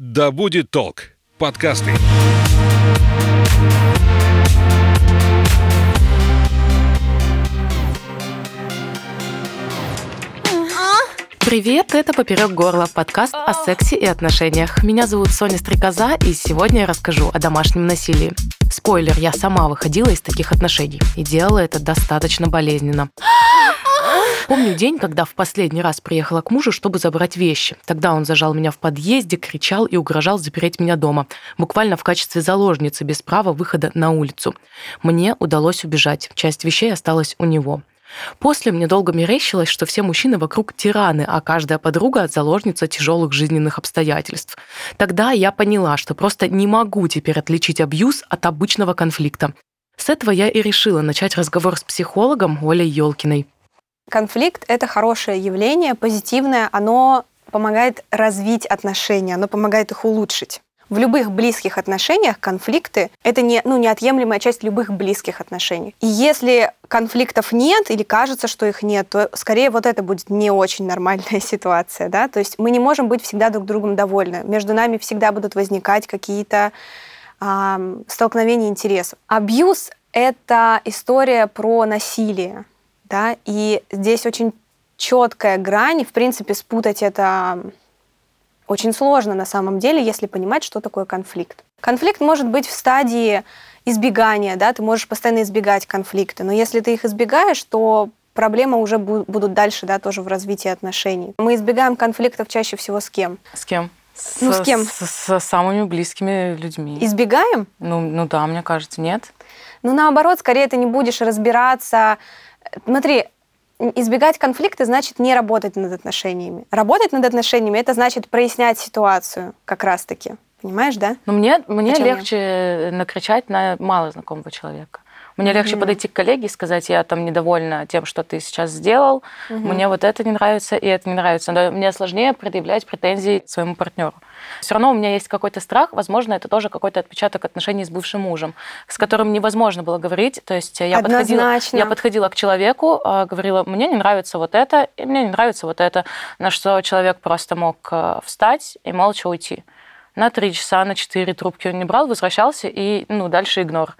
Да будет толк. Подкасты. Привет, это «Поперек горла», подкаст о сексе и отношениях. Меня зовут Соня Стрекоза, и сегодня я расскажу о домашнем насилии. Спойлер, я сама выходила из таких отношений, и делала это достаточно болезненно. Помню день, когда в последний раз приехала к мужу, чтобы забрать вещи. Тогда он зажал меня в подъезде, кричал и угрожал запереть меня дома. Буквально в качестве заложницы, без права выхода на улицу. Мне удалось убежать. Часть вещей осталась у него. После мне долго мерещилось, что все мужчины вокруг тираны, а каждая подруга – заложница тяжелых жизненных обстоятельств. Тогда я поняла, что просто не могу теперь отличить абьюз от обычного конфликта. С этого я и решила начать разговор с психологом Олей Ёлкиной. Конфликт – это хорошее явление, позитивное, оно помогает развить отношения, оно помогает их улучшить. В любых близких отношениях конфликты – это неотъемлемая часть любых близких отношений. И если конфликтов нет или кажется, что их нет, то скорее вот это будет не очень нормальная ситуация. Да? То есть мы не можем быть всегда друг другом довольны. Между нами всегда будут возникать какие-то столкновения интересов. Абьюз – это история про насилие. Да, и здесь очень четкая грань. В принципе, спутать это очень сложно на самом деле, если понимать, что такое конфликт. Конфликт может быть в стадии избегания, да, ты можешь постоянно избегать конфликта, но если ты их избегаешь, то проблемы уже будут дальше, да, тоже в развитии отношений. Мы избегаем конфликтов чаще всего с кем? С кем? С кем? С самыми близкими людьми. Избегаем? Ну да, мне кажется, нет. Ну наоборот, скорее ты не будешь разбираться. Смотри, избегать конфликта значит не работать над отношениями. Работать над отношениями – это значит прояснять ситуацию как раз-таки. Понимаешь, да? Но мне легче накричать на малознакомого человека. Мне легче подойти к коллеге и сказать, я там недовольна тем, что ты сейчас сделал, мне вот это не нравится и это не нравится. Но мне сложнее предъявлять претензии своему партнеру. Все равно у меня есть какой-то страх, возможно, это тоже какой-то отпечаток отношений с бывшим мужем, с которым невозможно было говорить. То есть я подходила к человеку, говорила, мне не нравится вот это, и мне не нравится вот это. На что человек просто мог встать и молча уйти. На 3 часа, на 4 трубки он не брал, возвращался и дальше игнор.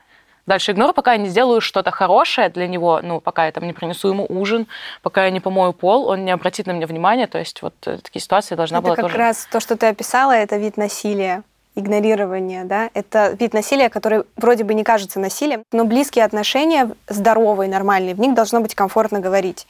Дальше игнор, пока я не сделаю что-то хорошее для него, пока я там не принесу ему ужин, пока я не помою пол, он не обратит на меня внимания. То есть вот такие ситуации должна была тоже... Это как раз то, что ты описала, это вид насилия, игнорирование, да? Это вид насилия, который вроде бы не кажется насилием, но близкие отношения здоровые, нормальные, в них должно быть комфортно говорить.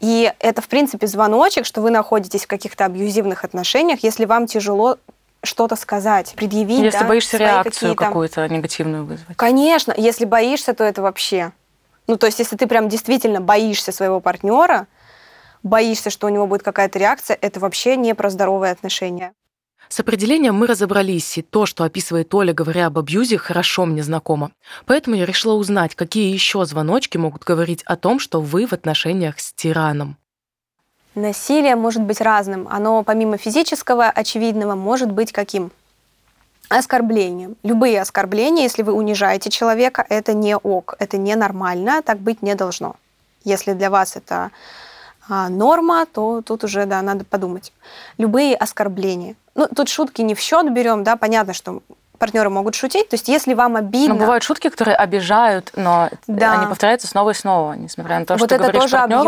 И это, в принципе, звоночек, что вы находитесь в каких-то абьюзивных отношениях, если вам тяжело... что-то сказать, предъявить. Если боишься реакцию какую-то негативную вызвать. Конечно, если боишься, то это вообще... то есть если ты прям действительно боишься своего партнера, боишься, что у него будет какая-то реакция, это вообще не про здоровые отношения. С определением мы разобрались, и то, что описывает Оля, говоря об абьюзе, хорошо мне знакомо. Поэтому я решила узнать, какие еще звоночки могут говорить о том, что вы в отношениях с тираном. Насилие может быть разным. Оно помимо физического, очевидного, может быть каким? Оскорблением. Любые оскорбления, если вы унижаете человека, это не ок, это ненормально, так быть не должно. Если для вас это норма, то тут уже, да, надо подумать. Любые оскорбления. Тут шутки не в счет берем, да, понятно, что... партнеры могут шутить, то есть если вам обидно... Но бывают шутки, которые обижают, но они повторяются снова и снова, несмотря на то, что ты говоришь партнеру.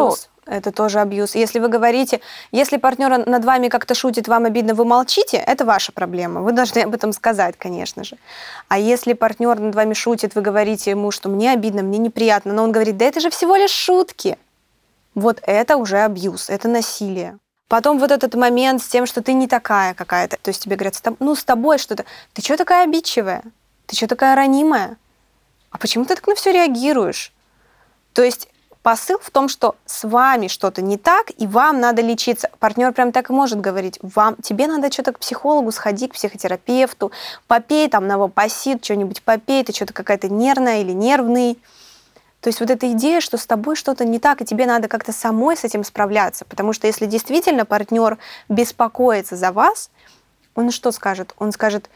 Вот это тоже абьюз. Если вы говорите, если партнер над вами как-то шутит, вам обидно, вы молчите, это ваша проблема, вы должны об этом сказать, конечно же. А если партнер над вами шутит, вы говорите ему, что мне обидно, мне неприятно, но он говорит, да это же всего лишь шутки. Вот это уже абьюз, это насилие. Потом вот этот момент с тем, что ты не такая какая-то. То есть тебе говорят, с тобой что-то. Ты чё такая обидчивая? Ты чё такая ранимая? А почему ты так на все реагируешь? То есть посыл в том, что с вами что-то не так, и вам надо лечиться. Партнер прям так и может говорить. Тебе надо что-то к психологу, сходи к психотерапевту, попей там новопосит, что-нибудь попей, ты что-то какая-то нервная или нервный. То есть вот эта идея, что с тобой что-то не так, и тебе надо как-то самой с этим справляться. Потому что если действительно партнер беспокоится за вас, он что скажет? Он скажет,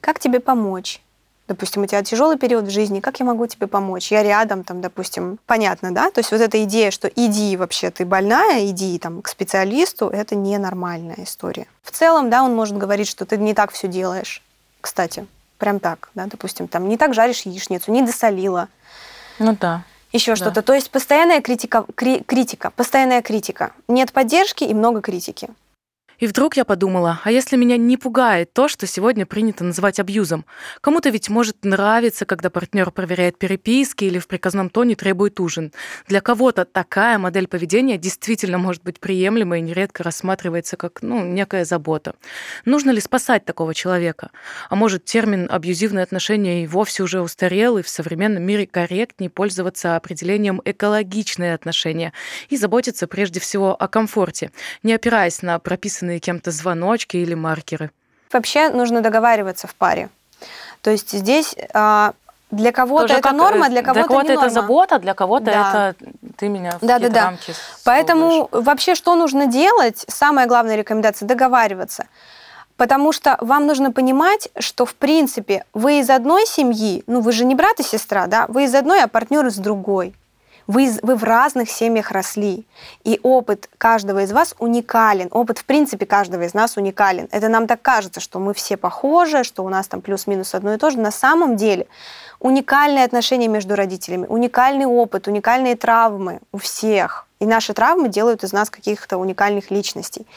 как тебе помочь? Допустим, у тебя тяжелый период в жизни, как я могу тебе помочь? Я рядом, там, допустим, понятно, да? То есть вот эта идея, что иди вообще, ты больная, иди там к специалисту, это ненормальная история. В целом, да, он может говорить, что ты не так все делаешь, кстати, прям так, да, допустим, там не так жаришь яичницу, не досолила. Ну да. Еще что-то. То есть постоянная критика. Нет поддержки и много критики. И вдруг я подумала, а если меня не пугает то, что сегодня принято называть абьюзом? Кому-то ведь может нравиться, когда партнер проверяет переписки или в приказном тоне требует ужин. Для кого-то такая модель поведения действительно может быть приемлемой и нередко рассматривается как, некая забота. Нужно ли спасать такого человека? А может, термин «абьюзивные отношения» и вовсе уже устарел, и в современном мире корректнее пользоваться определением «экологичные отношения» и заботиться прежде всего о комфорте, не опираясь на прописанные кем-то звоночки или маркеры. Вообще нужно договариваться в паре. То есть здесь для кого-то тоже это норма, для кого-то не норма. Для кого-то это забота, для кого-то это ты меня в какие-то рамки. Поэтому вообще что нужно делать? Самая главная рекомендация – договариваться. Потому что вам нужно понимать, что, в принципе, вы из одной семьи, вы же не брат и сестра, да? Вы из одной, а партнер из другой. Вы в разных семьях росли, и опыт каждого из вас уникален. Опыт, в принципе, каждого из нас уникален. Это нам так кажется, что мы все похожи, что у нас там плюс-минус одно и то же. На самом деле уникальные отношения между родителями, уникальный опыт, уникальные травмы у всех. И наши травмы делают из нас каких-то уникальных личностей.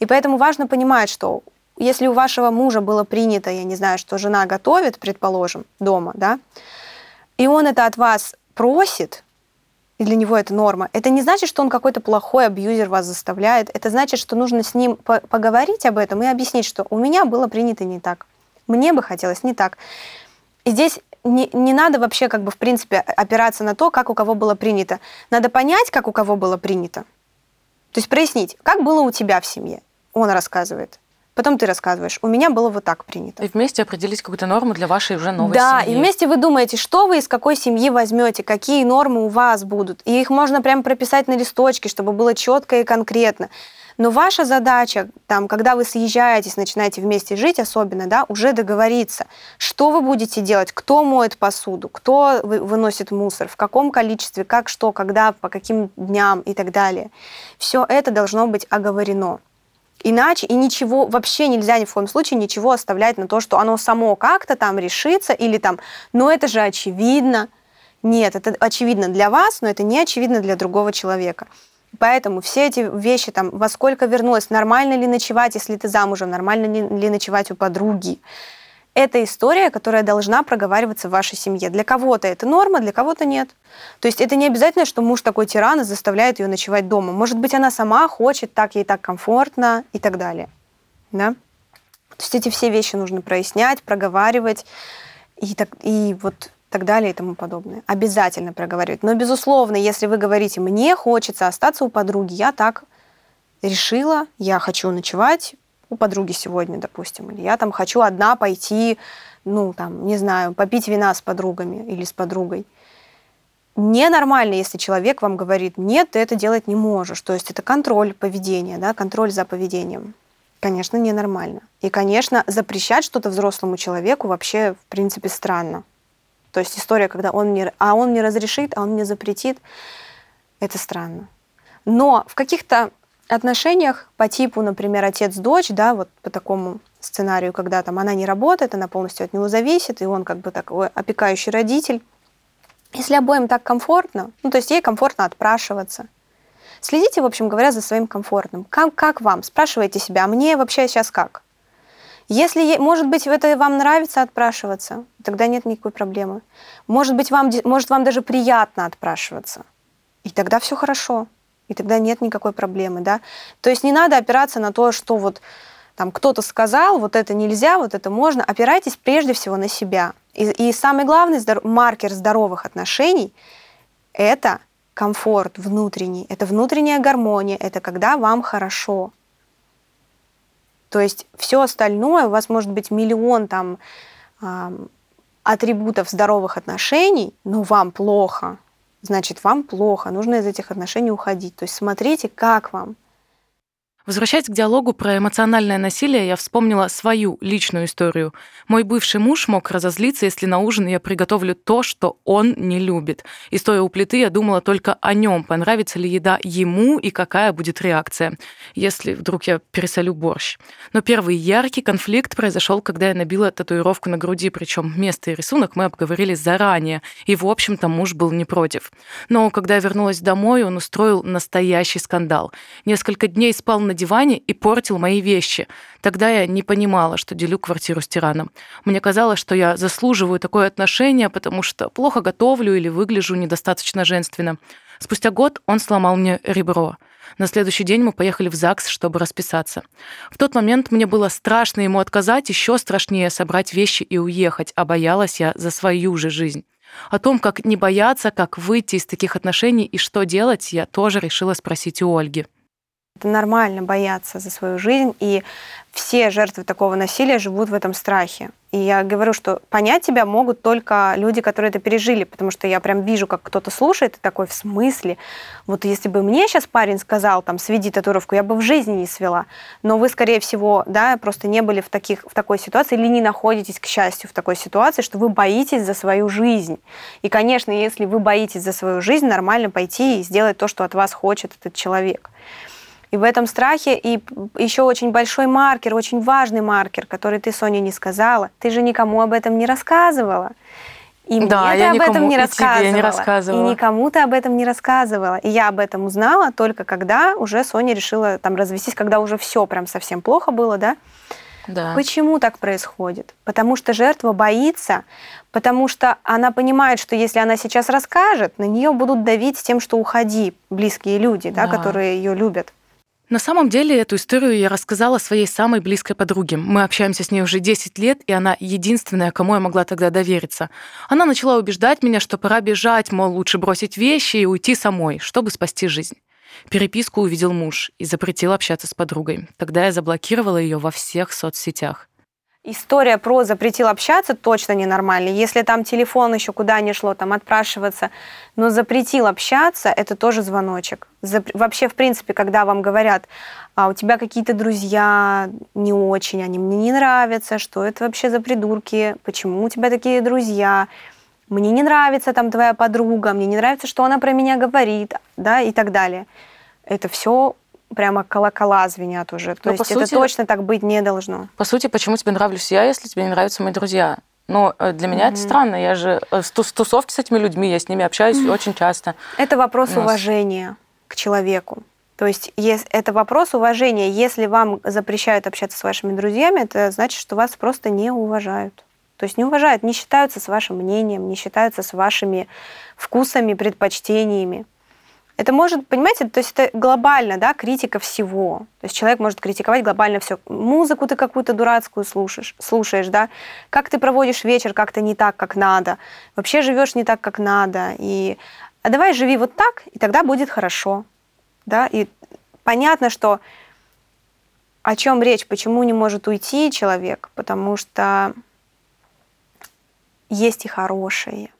И поэтому важно понимать, что если у вашего мужа было принято, я не знаю, что жена готовит, предположим, дома, да, и он это от вас просит, и для него это норма. Это не значит, что он какой-то плохой абьюзер вас заставляет. Это значит, что нужно с ним поговорить об этом и объяснить, что у меня было принято не так. Мне бы хотелось не так. И здесь не надо вообще, в принципе, опираться на то, как у кого было принято. Надо понять, как у кого было принято. То есть прояснить, как было у тебя в семье. Он рассказывает. Потом ты рассказываешь, у меня было вот так принято. И вместе определить какую-то норму для вашей уже новой семьи. Да, и вместе вы думаете, что вы из какой семьи возьмете, какие нормы у вас будут. И их можно прям прописать на листочке, чтобы было четко и конкретно. Но ваша задача, когда вы съезжаетесь, начинаете вместе жить, особенно, да, уже договориться, что вы будете делать, кто моет посуду, кто выносит мусор, в каком количестве, как, что, когда, по каким дням и так далее. Все это должно быть оговорено. Иначе и ничего, вообще нельзя ни в коем случае ничего оставлять на то, что оно само как-то там решится или там, это же очевидно. Нет, это очевидно для вас, но это не очевидно для другого человека. Поэтому все эти вещи, во сколько вернулась, нормально ли ночевать, если ты замужем, нормально ли ночевать у подруги. Это история, которая должна проговариваться в вашей семье. Для кого-то это норма, для кого-то нет. То есть это не обязательно, что муж такой тиран и заставляет ее ночевать дома. Может быть, она сама хочет, так ей так комфортно и так далее. Да? То есть эти все вещи нужно прояснять, проговаривать и так далее и тому подобное. Обязательно проговаривать. Но, безусловно, если вы говорите, мне хочется остаться у подруги, я так решила, я хочу ночевать у подруги сегодня, допустим, или я хочу одна пойти, попить вина с подругами или с подругой. Ненормально, если человек вам говорит, нет, ты это делать не можешь. То есть это контроль поведения, да, контроль за поведением. Конечно, ненормально. И, конечно, запрещать что-то взрослому человеку вообще, в принципе, странно. То есть история, когда он мне разрешит, а он мне запретит, это странно. Но в каких-то отношениях по типу, например, отец-дочь, да, вот по такому сценарию, когда она не работает, она полностью от него зависит, и он такой опекающий родитель. Если обоим так комфортно, то есть ей комфортно отпрашиваться. Следите, в общем говоря, за своим комфортным. Как вам? Спрашивайте себя, а мне вообще сейчас как? Если, может быть, это вам нравится отпрашиваться, тогда нет никакой проблемы. Может быть, вам даже приятно отпрашиваться, и тогда все хорошо. И тогда нет никакой проблемы, да. То есть не надо опираться на то, что кто-то сказал, вот это нельзя, вот это можно. Опирайтесь прежде всего на себя. И самый главный маркер здоровых отношений – это комфорт внутренний, это внутренняя гармония, это когда вам хорошо. То есть все остальное, у вас может быть миллион атрибутов здоровых отношений, но вам плохо. Значит, вам плохо, нужно из этих отношений уходить. То есть смотрите, как вам. Возвращаясь к диалогу про эмоциональное насилие, я вспомнила свою личную историю. Мой бывший муж мог разозлиться, если на ужин я приготовлю то, что он не любит. И стоя у плиты, я думала только о нем, понравится ли еда ему и какая будет реакция, если вдруг я пересолю борщ. Но первый яркий конфликт произошел, когда я набила татуировку на груди, причем место и рисунок мы обговорили заранее, и, в общем-то, муж был не против. Но когда я вернулась домой, он устроил настоящий скандал. Несколько дней спал на диване и портил мои вещи. Тогда я не понимала, что делю квартиру с тираном. Мне казалось, что я заслуживаю такое отношение, потому что плохо готовлю или выгляжу недостаточно женственно. Спустя год он сломал мне ребро. На следующий день мы поехали в ЗАГС, чтобы расписаться. В тот момент мне было страшно ему отказать, еще страшнее собрать вещи и уехать, а боялась я за свою же жизнь. О том, как не бояться, как выйти из таких отношений и что делать, я тоже решила спросить у Ольги. Это нормально бояться за свою жизнь, и все жертвы такого насилия живут в этом страхе. И я говорю, что понять тебя могут только люди, которые это пережили, потому что я прям вижу, как кто-то слушает, и такой, в смысле? Вот если бы мне сейчас парень сказал, там, сведи татуировку, я бы в жизни не свела. Но вы, скорее всего, да, просто не были в такой ситуации или не находитесь, к счастью, в такой ситуации, что вы боитесь за свою жизнь. И, конечно, если вы боитесь за свою жизнь, нормально пойти и сделать то, что от вас хочет этот человек. И в этом страхе, и еще очень большой маркер, очень важный маркер, который ты, Соня, не сказала. Ты же никому об этом не рассказывала. И мне ты об этом не рассказывала. И никому ты об этом не рассказывала. И я об этом узнала только когда уже Соня решила там развестись, когда уже все прям совсем плохо было, да? Да. Почему так происходит? Потому что жертва боится, потому что она понимает, что если она сейчас расскажет, на нее будут давить тем, что уходи, близкие люди, да, которые ее любят. На самом деле, эту историю я рассказала своей самой близкой подруге. Мы общаемся с ней уже 10 лет, и она единственная, кому я могла тогда довериться. Она начала убеждать меня, что пора бежать, мол, лучше бросить вещи и уйти самой, чтобы спасти жизнь. Переписку увидел муж и запретил общаться с подругой. Тогда я заблокировала ее во всех соцсетях. История про запретил общаться точно ненормальная. Если там телефон еще куда ни шло, там отпрашиваться, но запретил общаться, это тоже звоночек. Вообще, в принципе, когда вам говорят, у тебя какие-то друзья не очень, они мне не нравятся, что это вообще за придурки, почему у тебя такие друзья, мне не нравится там твоя подруга, мне не нравится, что она про меня говорит, да, и так далее. Это все прямо колокола звенят уже. То есть это точно так быть не должно. По сути, почему тебе нравлюсь я, если тебе не нравятся мои друзья? Но для меня это странно. Я же в тусовке с этими людьми, я с ними общаюсь очень часто. Это вопрос уважения к человеку. То есть это вопрос уважения. Если вам запрещают общаться с вашими друзьями, это значит, что вас просто не уважают. То есть не уважают, не считаются с вашим мнением, не считаются с вашими вкусами, предпочтениями. Это может, понимаете, то есть это глобально, да, критика всего. То есть человек может критиковать глобально все. Музыку ты какую-то дурацкую слушаешь, да, как ты проводишь вечер как-то не так, как надо, вообще живешь не так, как надо. А давай живи вот так, и тогда будет хорошо. Да? И понятно, что о чем речь, почему не может уйти человек, потому что есть и хорошие.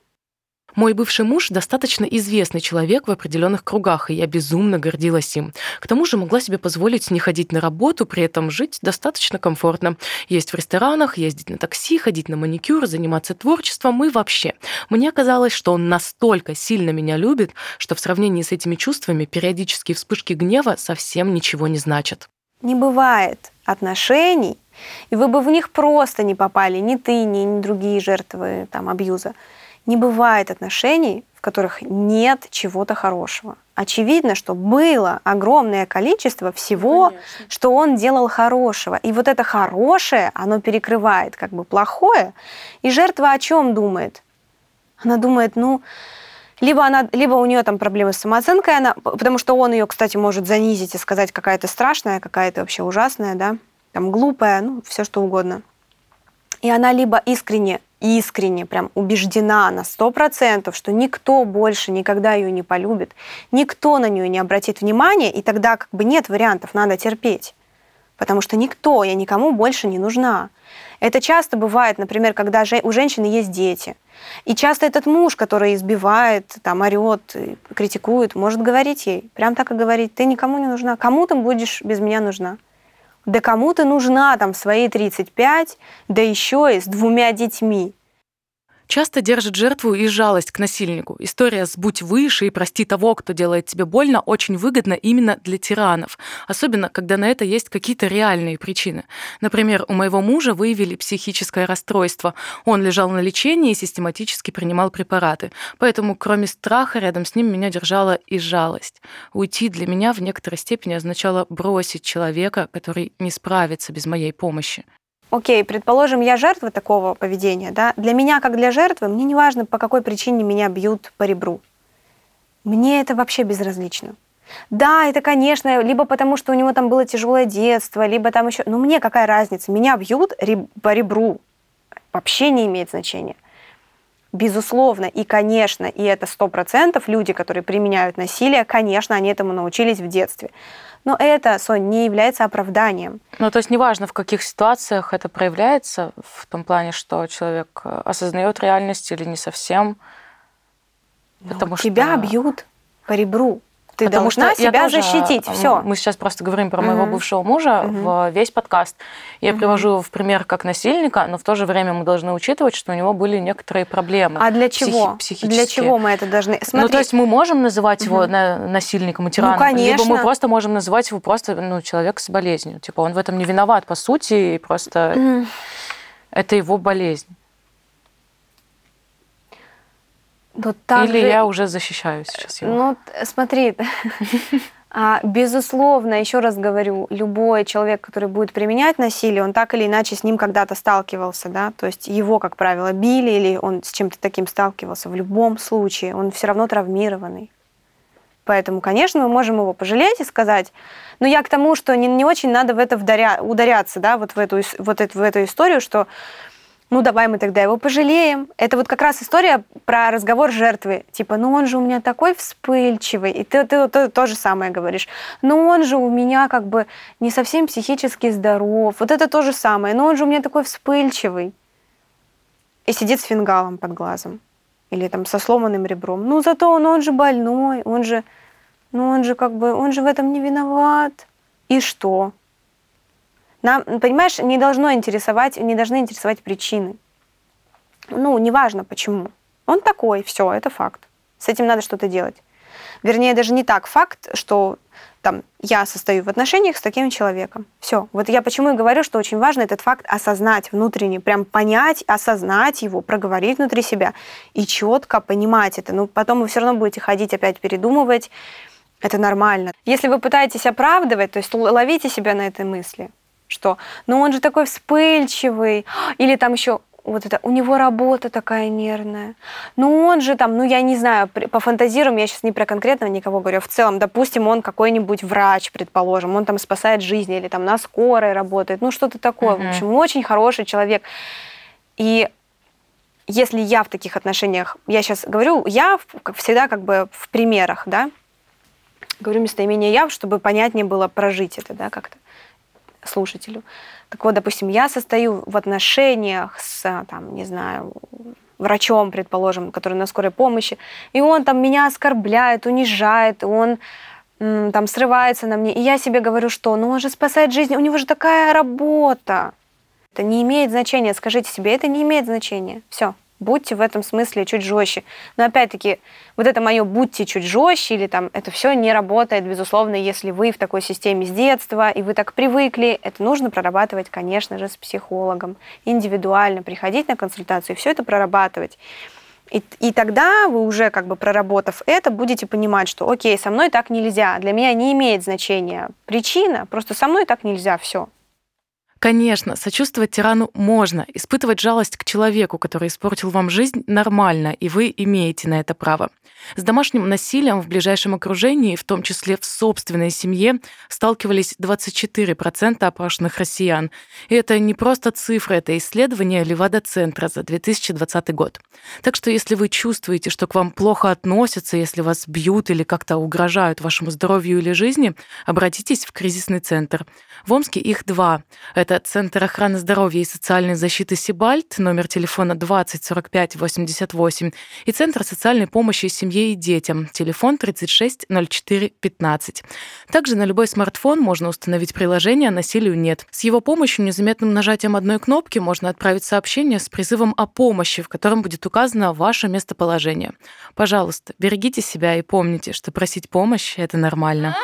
Мой бывший муж достаточно известный человек в определенных кругах, и я безумно гордилась им. К тому же могла себе позволить не ходить на работу, при этом жить достаточно комфортно. Есть в ресторанах, ездить на такси, ходить на маникюр, заниматься творчеством и вообще. Мне казалось, что он настолько сильно меня любит, что в сравнении с этими чувствами периодические вспышки гнева совсем ничего не значат. Не бывает отношений, и вы бы в них просто не попали, ни ты, ни другие жертвы там, абьюза. Не бывает отношений, в которых нет чего-то хорошего. Очевидно, что было огромное количество всего, конечно, что он делал хорошего. И вот это хорошее, оно перекрывает как бы плохое. И жертва о чем думает? Она думает, либо у нее там проблемы с самооценкой, потому что он ее, кстати, может занизить и сказать, какая ты страшная, какая ты вообще ужасная, да, там глупая, все что угодно. И она либо искренне прям убеждена на 100%, что никто больше никогда ее не полюбит, никто на нее не обратит внимания, и тогда как бы нет вариантов, надо терпеть. потому что никто, я никому больше не нужна. Это часто бывает, например, когда у женщины есть дети. И часто этот муж, который избивает, там, орёт, критикует, может говорить ей, прям так и говорить: ты никому не нужна, кому ты будешь без меня нужна? Да кому ты нужна там в свои 35, да еще и с 2 детьми. Часто держит жертву и жалость к насильнику. История с «будь выше» и «прости того, кто делает тебе больно» очень выгодна именно для тиранов, особенно когда на это есть какие-то реальные причины. Например, у моего мужа выявили психическое расстройство. Он лежал на лечении и систематически принимал препараты. Поэтому, кроме страха, рядом с ним меня держала и жалость. Уйти для меня в некоторой степени означало бросить человека, который не справится без моей помощи. Окей, предположим, я жертва такого поведения, да? Для меня, как для жертвы, мне не важно, по какой причине меня бьют по ребру. Мне это вообще безразлично. Да, это, конечно, либо потому, что у него там было тяжелое детство, либо там еще. Но мне какая разница? Меня бьют по ребру. Вообще не имеет значения. Безусловно, и, конечно, и это 100% люди, которые применяют насилие, конечно, они этому научились в детстве. Но это, Сонь, не является оправданием. Ну, то есть неважно, в каких ситуациях это проявляется, в том плане, что человек осознает реальность или не совсем. Потому что тебя бьют по ребру. Ты должна себя защитить. Все. Мы сейчас просто говорим про моего бывшего мужа в весь подкаст. Я привожу его в пример как насильника, но в то же время мы должны учитывать, что у него были некоторые проблемы. А для чего? Психические. Для чего мы это должны? Смотри. Ну, то есть мы можем называть его насильником и тираном, ну, конечно. Либо мы просто можем называть его просто человек с болезнью. Типа он в этом не виноват, по сути, и просто это его болезнь. Или же... я уже защищаю сейчас его. Ну, смотри, безусловно, еще раз говорю, любой человек, который будет применять насилие, он так или иначе с ним когда-то сталкивался, да, то есть его, как правило, били, или он с чем-то таким сталкивался. В любом случае, он все равно травмированный. Поэтому, конечно, мы можем его пожалеть и сказать, но я к тому, что не очень надо в это ударяться, да, в эту историю, что... Ну, давай мы тогда его пожалеем. Это вот как раз история про разговор жертвы. Типа, ну он же у меня такой вспыльчивый. И ты то же самое говоришь. Ну он же у меня как бы не совсем психически здоров. Вот это то же самое. Но он же у меня такой вспыльчивый. И сидит с фингалом под глазом. Или там со сломанным ребром. Ну зато он же больной. Он же в этом не виноват. И что? Нам, понимаешь, не должны интересовать причины. Ну, неважно почему. Он такой, все, это факт. С этим надо что-то делать. Вернее, даже не так факт, что там, я состою в отношениях с таким человеком. Все. Вот я почему и говорю, что очень важно этот факт осознать внутренне, прям понять, осознать его, проговорить внутри себя и четко понимать это. Ну, потом вы все равно будете ходить, опять передумывать. Это нормально. Если вы пытаетесь оправдывать, то есть ловите себя на этой мысли. Что, ну он же такой вспыльчивый, или там еще вот это, у него работа такая нервная, ну он же там, ну я не знаю, пофантазируем, я сейчас не про конкретного никого говорю, в целом, допустим, он какой-нибудь врач, предположим, он там спасает жизни, или там на скорой работает, ну что-то такое, в общем, очень хороший человек. И если я в таких отношениях, я сейчас говорю, я всегда как бы в примерах, да, говорю местоимение «я», чтобы понятнее было прожить это, да, как-то. Слушателю. Так вот, допустим, я состою в отношениях с, там, не знаю, врачом, предположим, который на скорой помощи, и он там меня оскорбляет, унижает, он там срывается на мне, и я себе говорю, что, ну он же спасает жизнь, у него же такая работа. Это не имеет значения, скажите себе, это не имеет значения. Все, будьте в этом смысле чуть жестче. Но опять-таки, вот это мое «будьте чуть жестче» или там это все не работает, безусловно, если вы в такой системе с детства, и вы так привыкли, это нужно прорабатывать, конечно же, с психологом, индивидуально приходить на консультацию, все это прорабатывать. И тогда вы уже, как бы проработав это, будете понимать, что окей, со мной так нельзя, для меня не имеет значения причина, просто со мной так нельзя, все. Конечно, сочувствовать тирану можно, испытывать жалость к человеку, который испортил вам жизнь, нормально, и вы имеете на это право. С домашним насилием в ближайшем окружении, в том числе в собственной семье, сталкивались 24% опрошенных россиян. И это не просто цифры, это исследование Левада-центра за 2020 год. Так что если вы чувствуете, что к вам плохо относятся, если вас бьют или как-то угрожают вашему здоровью или жизни, обратитесь в кризисный центр. В Омске их 2. Это Центр охраны здоровья и социальной защиты «Сибальт», номер телефона 20 45 88, и Центр социальной помощи семье и детям, телефон 36 04 15. Также на любой смартфон можно установить приложение «Насилию нет». С его помощью незаметным нажатием одной кнопки можно отправить сообщение с призывом о помощи, в котором будет указано ваше местоположение. Пожалуйста, берегите себя и помните, что просить помощи – это нормально.